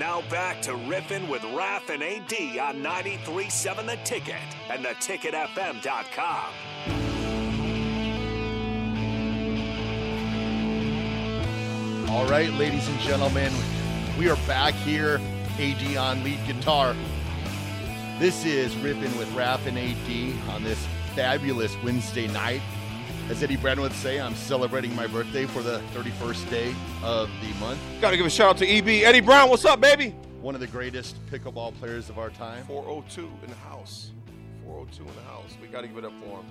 Now back to Riffin' with Raf and AD on 93.7 The Ticket and theticketfm.com. All right, ladies and gentlemen, we are back here, AD on lead guitar. This is Riffin' with Raf and AD on this fabulous Wednesday night. As Eddie Brown would say, I'm celebrating my birthday for the 31st day of the month. Got to give a shout out to EB. Eddie Brown, what's up, baby? One of the greatest pickleball players of our time. 402 in the house. 402 in the house. We got to give it up for him.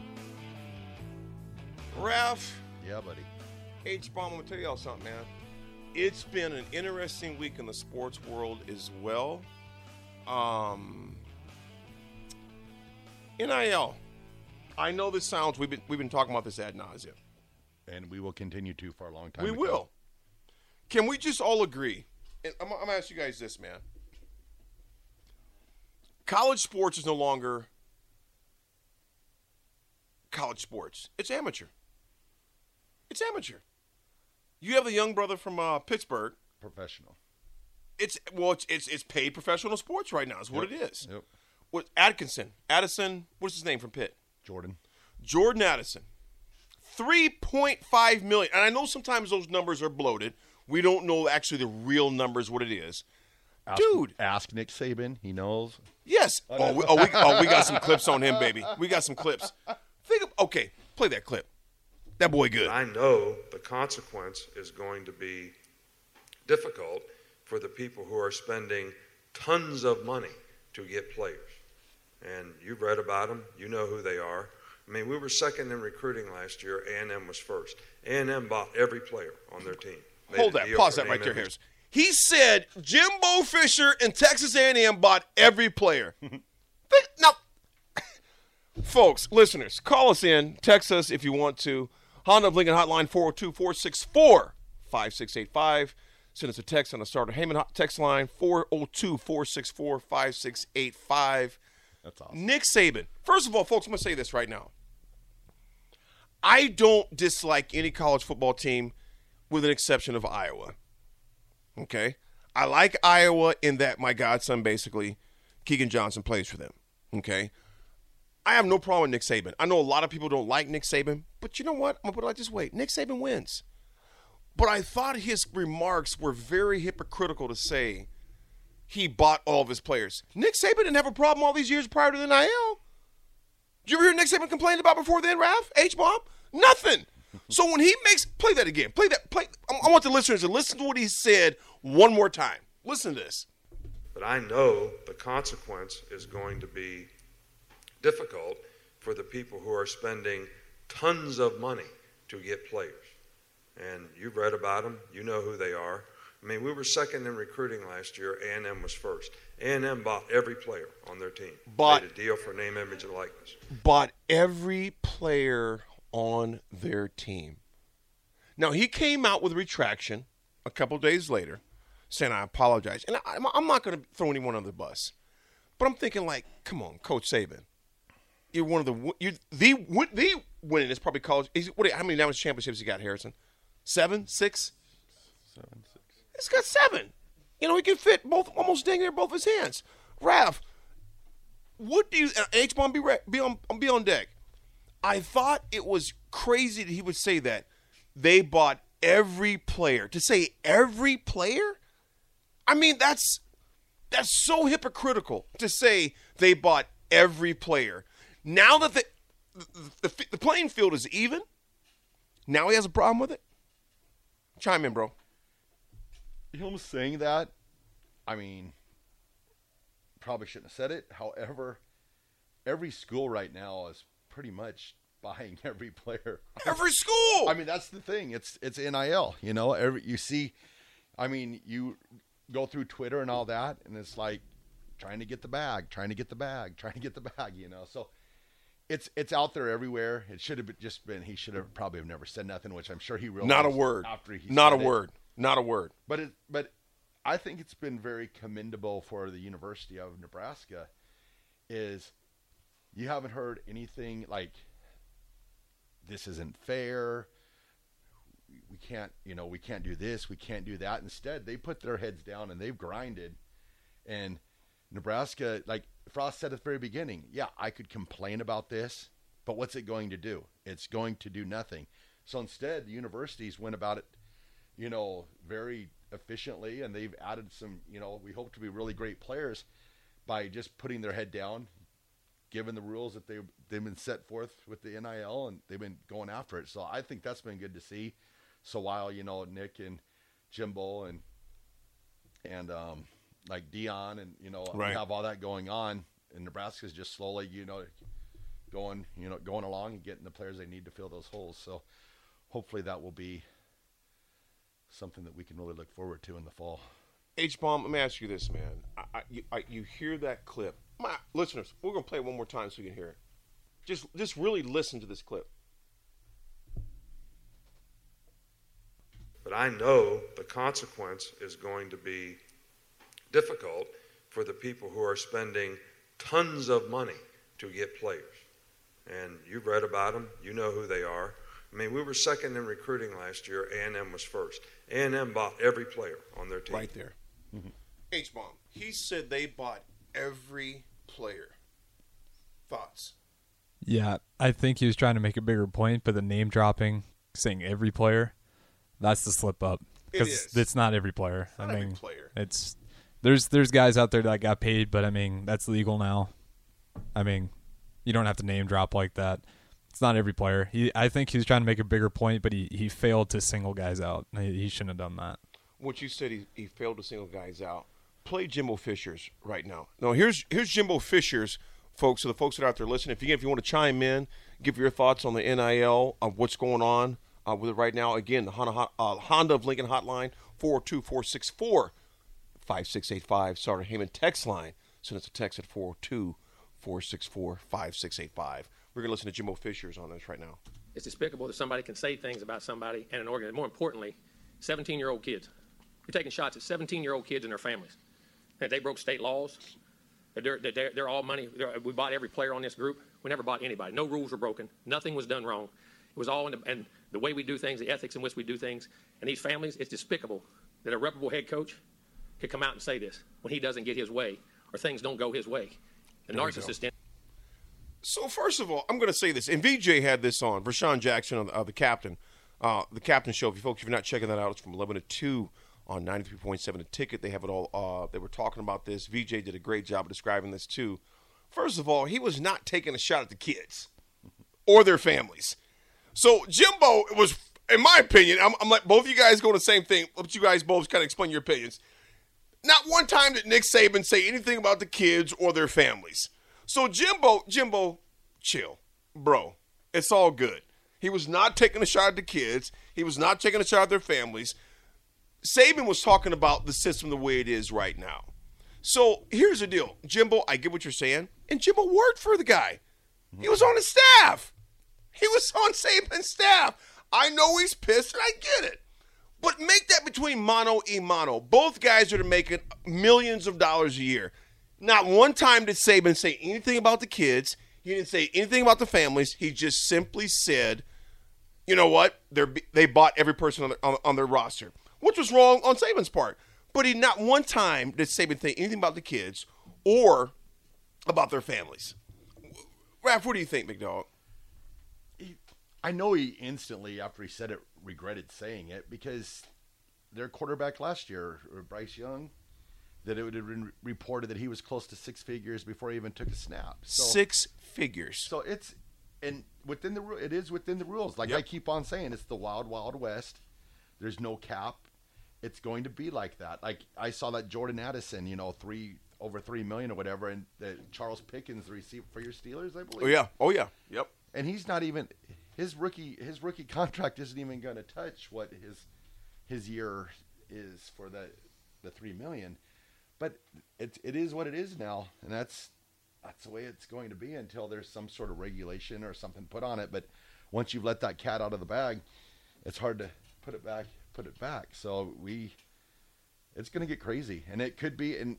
Raf. Yeah, buddy. H-Bomb, I'm going to tell y'all something, man. It's been an interesting week in the sports world as well. NIL. I know this sounds, we've been talking about this ad nauseum. And we will continue to for a long time. We will. Can we just all agree? And I'm going to ask you guys this, man. College sports is no longer college sports. It's amateur. It's amateur. You have the young brother from Pittsburgh. Professional. It's paid professional sports right now. Is what it is. Yep. What Addison? What's his name from Pitt? Jordan Addison. $3.5 million. And I know sometimes those numbers are bloated. We don't know actually the real numbers, what it is. Ask Nick Saban. He knows. Yes. We got some clips on him, baby. We got some clips. Okay, play that clip. That boy good. I know the consequence is going to be difficult for the people who are spending tons of money to get players. And you've read about them. You know who they are. I mean, we were second in recruiting last year. A&M was first. A&M bought every player on their team. Hold that. Pause that right there, Harris. He said Jimbo Fisher and Texas A&M bought every player. Now, folks, listeners, call us in. Text us if you want to. Honda of Lincoln hotline 402-464-5685. Send us a text on the Starter Heyman text line 402-464-5685. That's awesome. Nick Saban. First of all, folks, I'm going to say this right now. I don't dislike any college football team with an exception of Iowa. Okay? I like Iowa in that my godson, basically, Keegan Johnson, plays for them. Okay? I have no problem with Nick Saban. I know a lot of people don't like Nick Saban, but you know what? I'm going to put it like this way. Nick Saban wins. But I thought his remarks were very hypocritical to say he bought all of his players. Nick Saban didn't have a problem all these years prior to the NIL. Did you ever hear Nick Saban complain about before then, Raf? H-Bomb? Nothing. So when he makes – play that again. Play that. Play. I want the listeners to listen to what he said one more time. Listen to this. But I know the consequence is going to be difficult for the people who are spending tons of money to get players. And you've read about them. You know who they are. I mean, we were second in recruiting last year. A&M was first. A&M bought every player on their team. Made a deal for name, image, and likeness. Bought every player on their team. Now, he came out with retraction a couple days later saying, I apologize. And I'm not going to throw anyone under the bus. But I'm thinking, like, come on, Coach Saban. You're one of the winningest probably college. How many national championships you got, Harrison? Seven? Six? Seven. He's got seven. You know, he can fit both, almost dang near both his hands. Raf, what do you, H-Bomb, be on deck. I thought it was crazy that he would say that. They bought every player. To say every player? I mean, that's so hypocritical to say they bought every player. Now that the playing field is even, now he has a problem with it? Chime in, bro. Him saying that, I mean, probably shouldn't have said it. However, every school right now is pretty much buying every player. Every school! I mean, that's the thing. It's NIL, you know. You see, I mean, you go through Twitter and all that, and it's like trying to get the bag, you know. So it's out there everywhere. It should have just been, he should have probably never said nothing, which I'm sure he realized. Not a word. After he Not said a it. Word. Not a word. But I think it's been very commendable for the University of Nebraska is you haven't heard anything like this isn't fair. we can't, you know, we can't do this, we can't do that. Instead, they put their heads down and they've grinded. And Nebraska, like Frost said at the very beginning, yeah, I could complain about this, but what's it going to do? It's going to do nothing. So instead, the universities went about it, you know, very efficiently, and they've added some, you know, we hope to be really great players by just putting their head down, given the rules that they've been set forth with the NIL, and they've been going after it. So I think that's been good to see. So while, you know, Nick and Jimbo and like Dion and, you know, right, have all that going on, and Nebraska's just slowly, you know, going along and getting the players they need to fill those holes. So hopefully that will be something that we can really look forward to in the fall. H-Bomb, let me ask you this, man. You hear that clip. My listeners, we're going to play it one more time so you can hear it. Just really listen to this clip. But I know the consequence is going to be difficult for the people who are spending tons of money to get players. And you've read about them. You know who they are. I mean, we were second in recruiting last year. A&M was first. A&M bought every player on their team. Right there. Mm-hmm. H-Bomb, he said they bought every player. Thoughts? Yeah, I think he was trying to make a bigger point, but the name dropping, saying every player, that's the slip up. Because it's not every player. It's not every player. It's there's guys out there that got paid, but I mean, that's legal now. I mean, you don't have to name drop like that. It's not every player. I think he was trying to make a bigger point, but he failed to single guys out. He shouldn't have done that. What you said, he failed to single guys out. Play Jimbo Fisher's right now. No, here's Jimbo Fisher's, folks. So the folks that are out there listening, if you want to chime in, give your thoughts on the NIL, on what's going on with it right now. Again, the Honda of Lincoln hotline, 424-664-5685. Sartor Heyman text line. Send us a text at 424-664-5685. We're going to listen to Jimbo Fisher's on this right now. It's despicable that somebody can say things about somebody and an organization. More importantly, 17-year-old kids. You're taking shots at 17-year-old kids and their families. And they broke state laws. They're all money. We bought every player on this group. We never bought anybody. No rules were broken. Nothing was done wrong. It was all in the way we do things, the ethics in which we do things. And these families, it's despicable that a reputable head coach could come out and say this when he doesn't get his way or things don't go his way. The narcissist. So first of all, I'm going to say this, and VJ had this on, Vershawn Jackson on the Captain Show. If you folks, if you're not checking that out, it's from 11 to 2 on 93.7 The Ticket. They have it all. They were talking about this. VJ did a great job of describing this too. First of all, he was not taking a shot at the kids or their families. So Jimbo was, in my opinion, I'm like, both of you guys go to the same thing, but you guys both kind of explain your opinions. Not one time did Nick Saban say anything about the kids or their families. So Jimbo, chill, bro. It's all good. He was not taking a shot at the kids. He was not taking a shot at their families. Saban was talking about the system the way it is right now. So here's the deal. Jimbo, I get what you're saying. And Jimbo worked for the guy. He was on his staff. He was on Saban's staff. I know he's pissed, and I get it. But make that between mano y mano. Both guys are making millions of dollars a year. Not one time did Saban say anything about the kids. He didn't say anything about the families. He just simply said, you know what? They bought every person on their roster, which was wrong on Saban's part. But not one time did Saban say anything about the kids or about their families. Raph, what do you think, McDowell? I know he instantly, after he said it, regretted saying it because their quarterback last year, Bryce Young, that it would have been reported that he was close to six figures before he even took a snap. So, 6 figures. So it's within the rules. Like yep. I keep on saying, it's the wild, wild west. There's no cap. It's going to be like that. Like I saw that Jordan Addison, you know, over $3 million or whatever, and that Charles Pickens, the receiver for your Steelers, I believe. Oh yeah, yep. And he's not even his rookie contract isn't even going to touch what his year is for the $3 million. But it is what it is now, and that's the way it's going to be until there's some sort of regulation or something put on it. But once you've let that cat out of the bag, it's hard to put it back. So it's going to get crazy, and it could be. And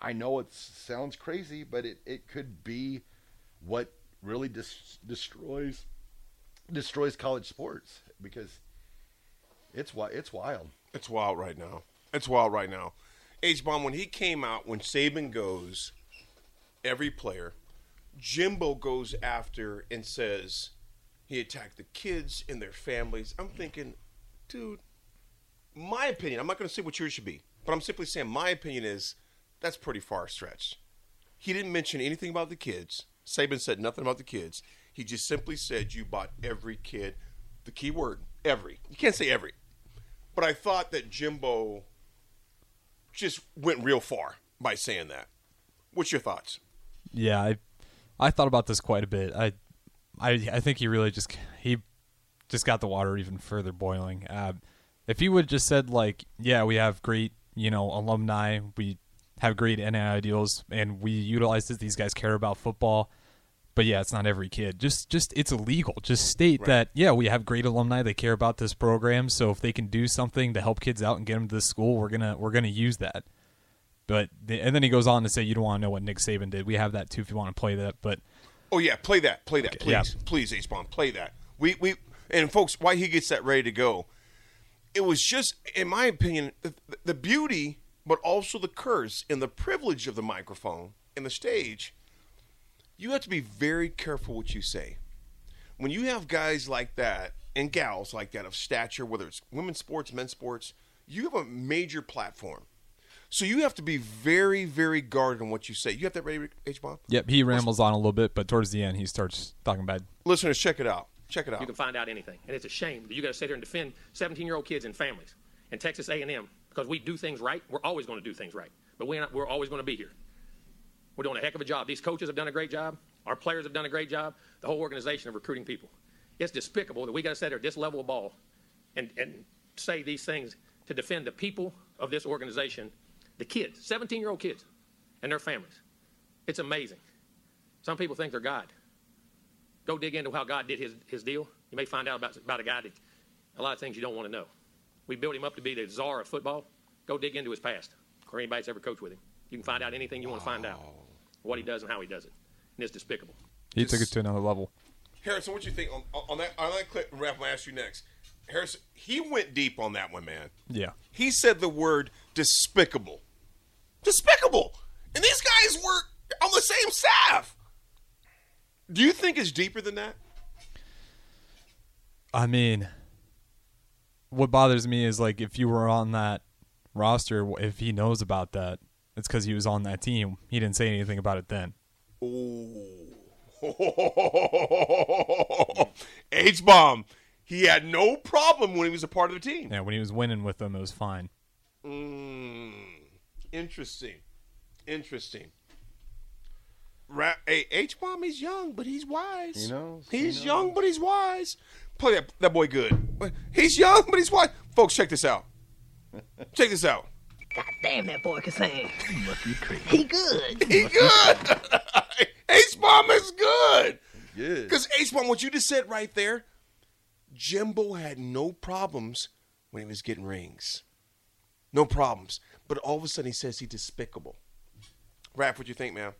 I know it sounds crazy, but it could be what really destroys college sports because It's wild. It's wild right now. H-Bomb, when he came out, when Saban goes, every player, Jimbo goes after and says he attacked the kids and their families. I'm thinking, dude, my opinion, I'm not going to say what yours should be, but I'm simply saying my opinion is that's pretty far stretched. He didn't mention anything about the kids. Saban said nothing about the kids. He just simply said you bought every kid. The key word, every. You can't say every. But I thought that Jimbo just went real far by saying that. What's your thoughts? Yeah, I thought about this quite a bit. I think he really just got the water even further boiling. If he would have just said, like, yeah, we have great, alumni, we have great NIL deals, and we utilize this, these guys care about football. But, yeah, it's not every kid. Just it's illegal. Just state right. That, yeah, we have great alumni. They care about this program. So if they can do something to help kids out and get them to this school, we're gonna use that. But and then he goes on to say, you don't want to know what Nick Saban did. We have that, too, if you want to play that. But oh, yeah, play that. Okay, please, H-Bomb, play that. We and, folks, why he gets that ready to go, it was just, in my opinion, the beauty but also the curse and the privilege of the microphone and the stage. You have to be very careful what you say. When you have guys like that and gals like that of stature, whether it's women's sports, men's sports, you have a major platform. So you have to be very, very guarded on what you say. You have that ready, H-Bomb? Yep, he rambles on a little bit, but towards the end he starts talking bad. Listeners, check it out. You can find out anything. And it's a shame that you got to sit here and defend 17-year-old kids and families and Texas A&M because we do things right. We're always going to do things right, but we're always going to be here. We're doing a heck of a job. These coaches have done a great job. Our players have done a great job. The whole organization of recruiting people. It's despicable that we got to sit at this level of ball and say these things to defend the people of this organization, the kids, 17-year-old kids and their families. It's amazing. Some people think they're God. Go dig into how God did his deal. You may find out about a guy that a lot of things you don't want to know. We built him up to be the czar of football. Go dig into his past or anybody that's ever coached with him. You can find out anything you want to find out. What he does and how he does it. And it's despicable. He took it to another level. Harrison, what do you think on that clip? Raf, I'm going to ask you next. Harrison, he went deep on that one, man. Yeah. He said the word despicable. Despicable. And these guys were on the same staff. Do you think it's deeper than that? I mean, what bothers me is, like, if you were on that roster, if he knows about that, it's because he was on that team. He didn't say anything about it then. Oh. H-Bomb. He had no problem when he was a part of the team. Yeah, when he was winning with them, it was fine. Interesting. H-Bomb, he's young, but he's wise. He knows. He's young, but he's wise. Play that boy good. He's young, but he's wise. Folks, check this out. God damn, that boy can sing. He good. H-Bomb is good. Good. Because H-Bomb, what you just said right there, Jimbo had no problems when he was getting rings. No problems. But all of a sudden he says he's despicable. Raf, what do you think, man?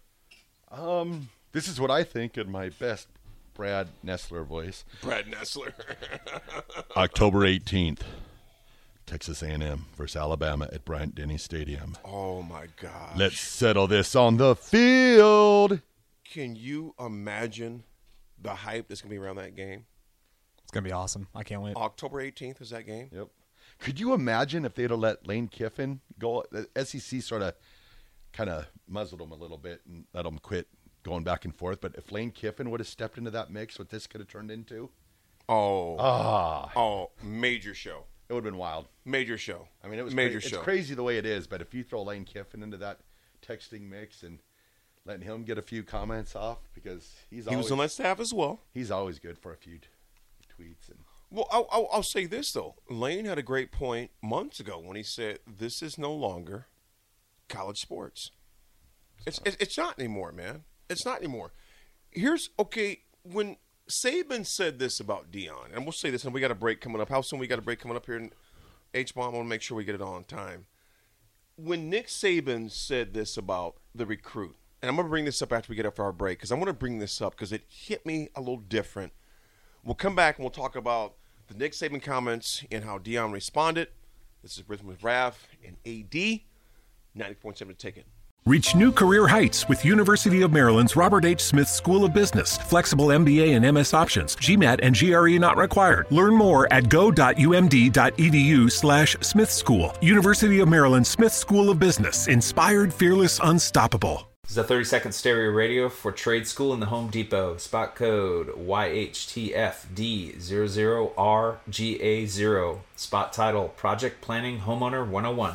This is what I think in my best Brad Nessler voice. Brad Nessler. October 18th. Texas A&M versus Alabama at Bryant-Denny Stadium. Oh, my God! Let's settle this on the field. Can you imagine the hype that's going to be around that game? It's going to be awesome. I can't wait. October 18th is that game? Yep. Could you imagine if they'd have let Lane Kiffin go? The SEC sort of kind of muzzled him a little bit and let him quit going back and forth. But if Lane Kiffin would have stepped into that mix, what this could have turned into? Oh, major show. It would have been wild. Major show. I mean, it was major show. It's crazy the way it is, but if you throw Lane Kiffin into that texting mix and letting him get a few comments off, because he was on that staff as well. He's always good for a few tweets. Well, I'll say this, though. Lane had a great point months ago when he said, this is no longer college sports. It's not anymore, man. It's not anymore. When Saban said this about Dion, and we'll say this, and we got a break coming up. How soon we got a break coming up here? H-Bomb, I want to make sure we get it on time. When Nick Saban said this about the recruit, and I'm going to bring this up after we get up for our break because I want to bring this up because it hit me a little different. We'll come back and we'll talk about the Nick Saban comments and how Dion responded. This is Riffin' with Raf and AD, 90.7 The Ticket. Reach new career heights with University of Maryland's Robert H. Smith School of Business. Flexible MBA and MS options. GMAT and GRE not required. Learn more at go.umd.edu/Smith School. University of Maryland Smith School of Business. Inspired, fearless, unstoppable. This is a 30-second stereo radio for Trade School in the Home Depot. Spot code YHTFD00RGA0. Spot title Project Planning Homeowner 101.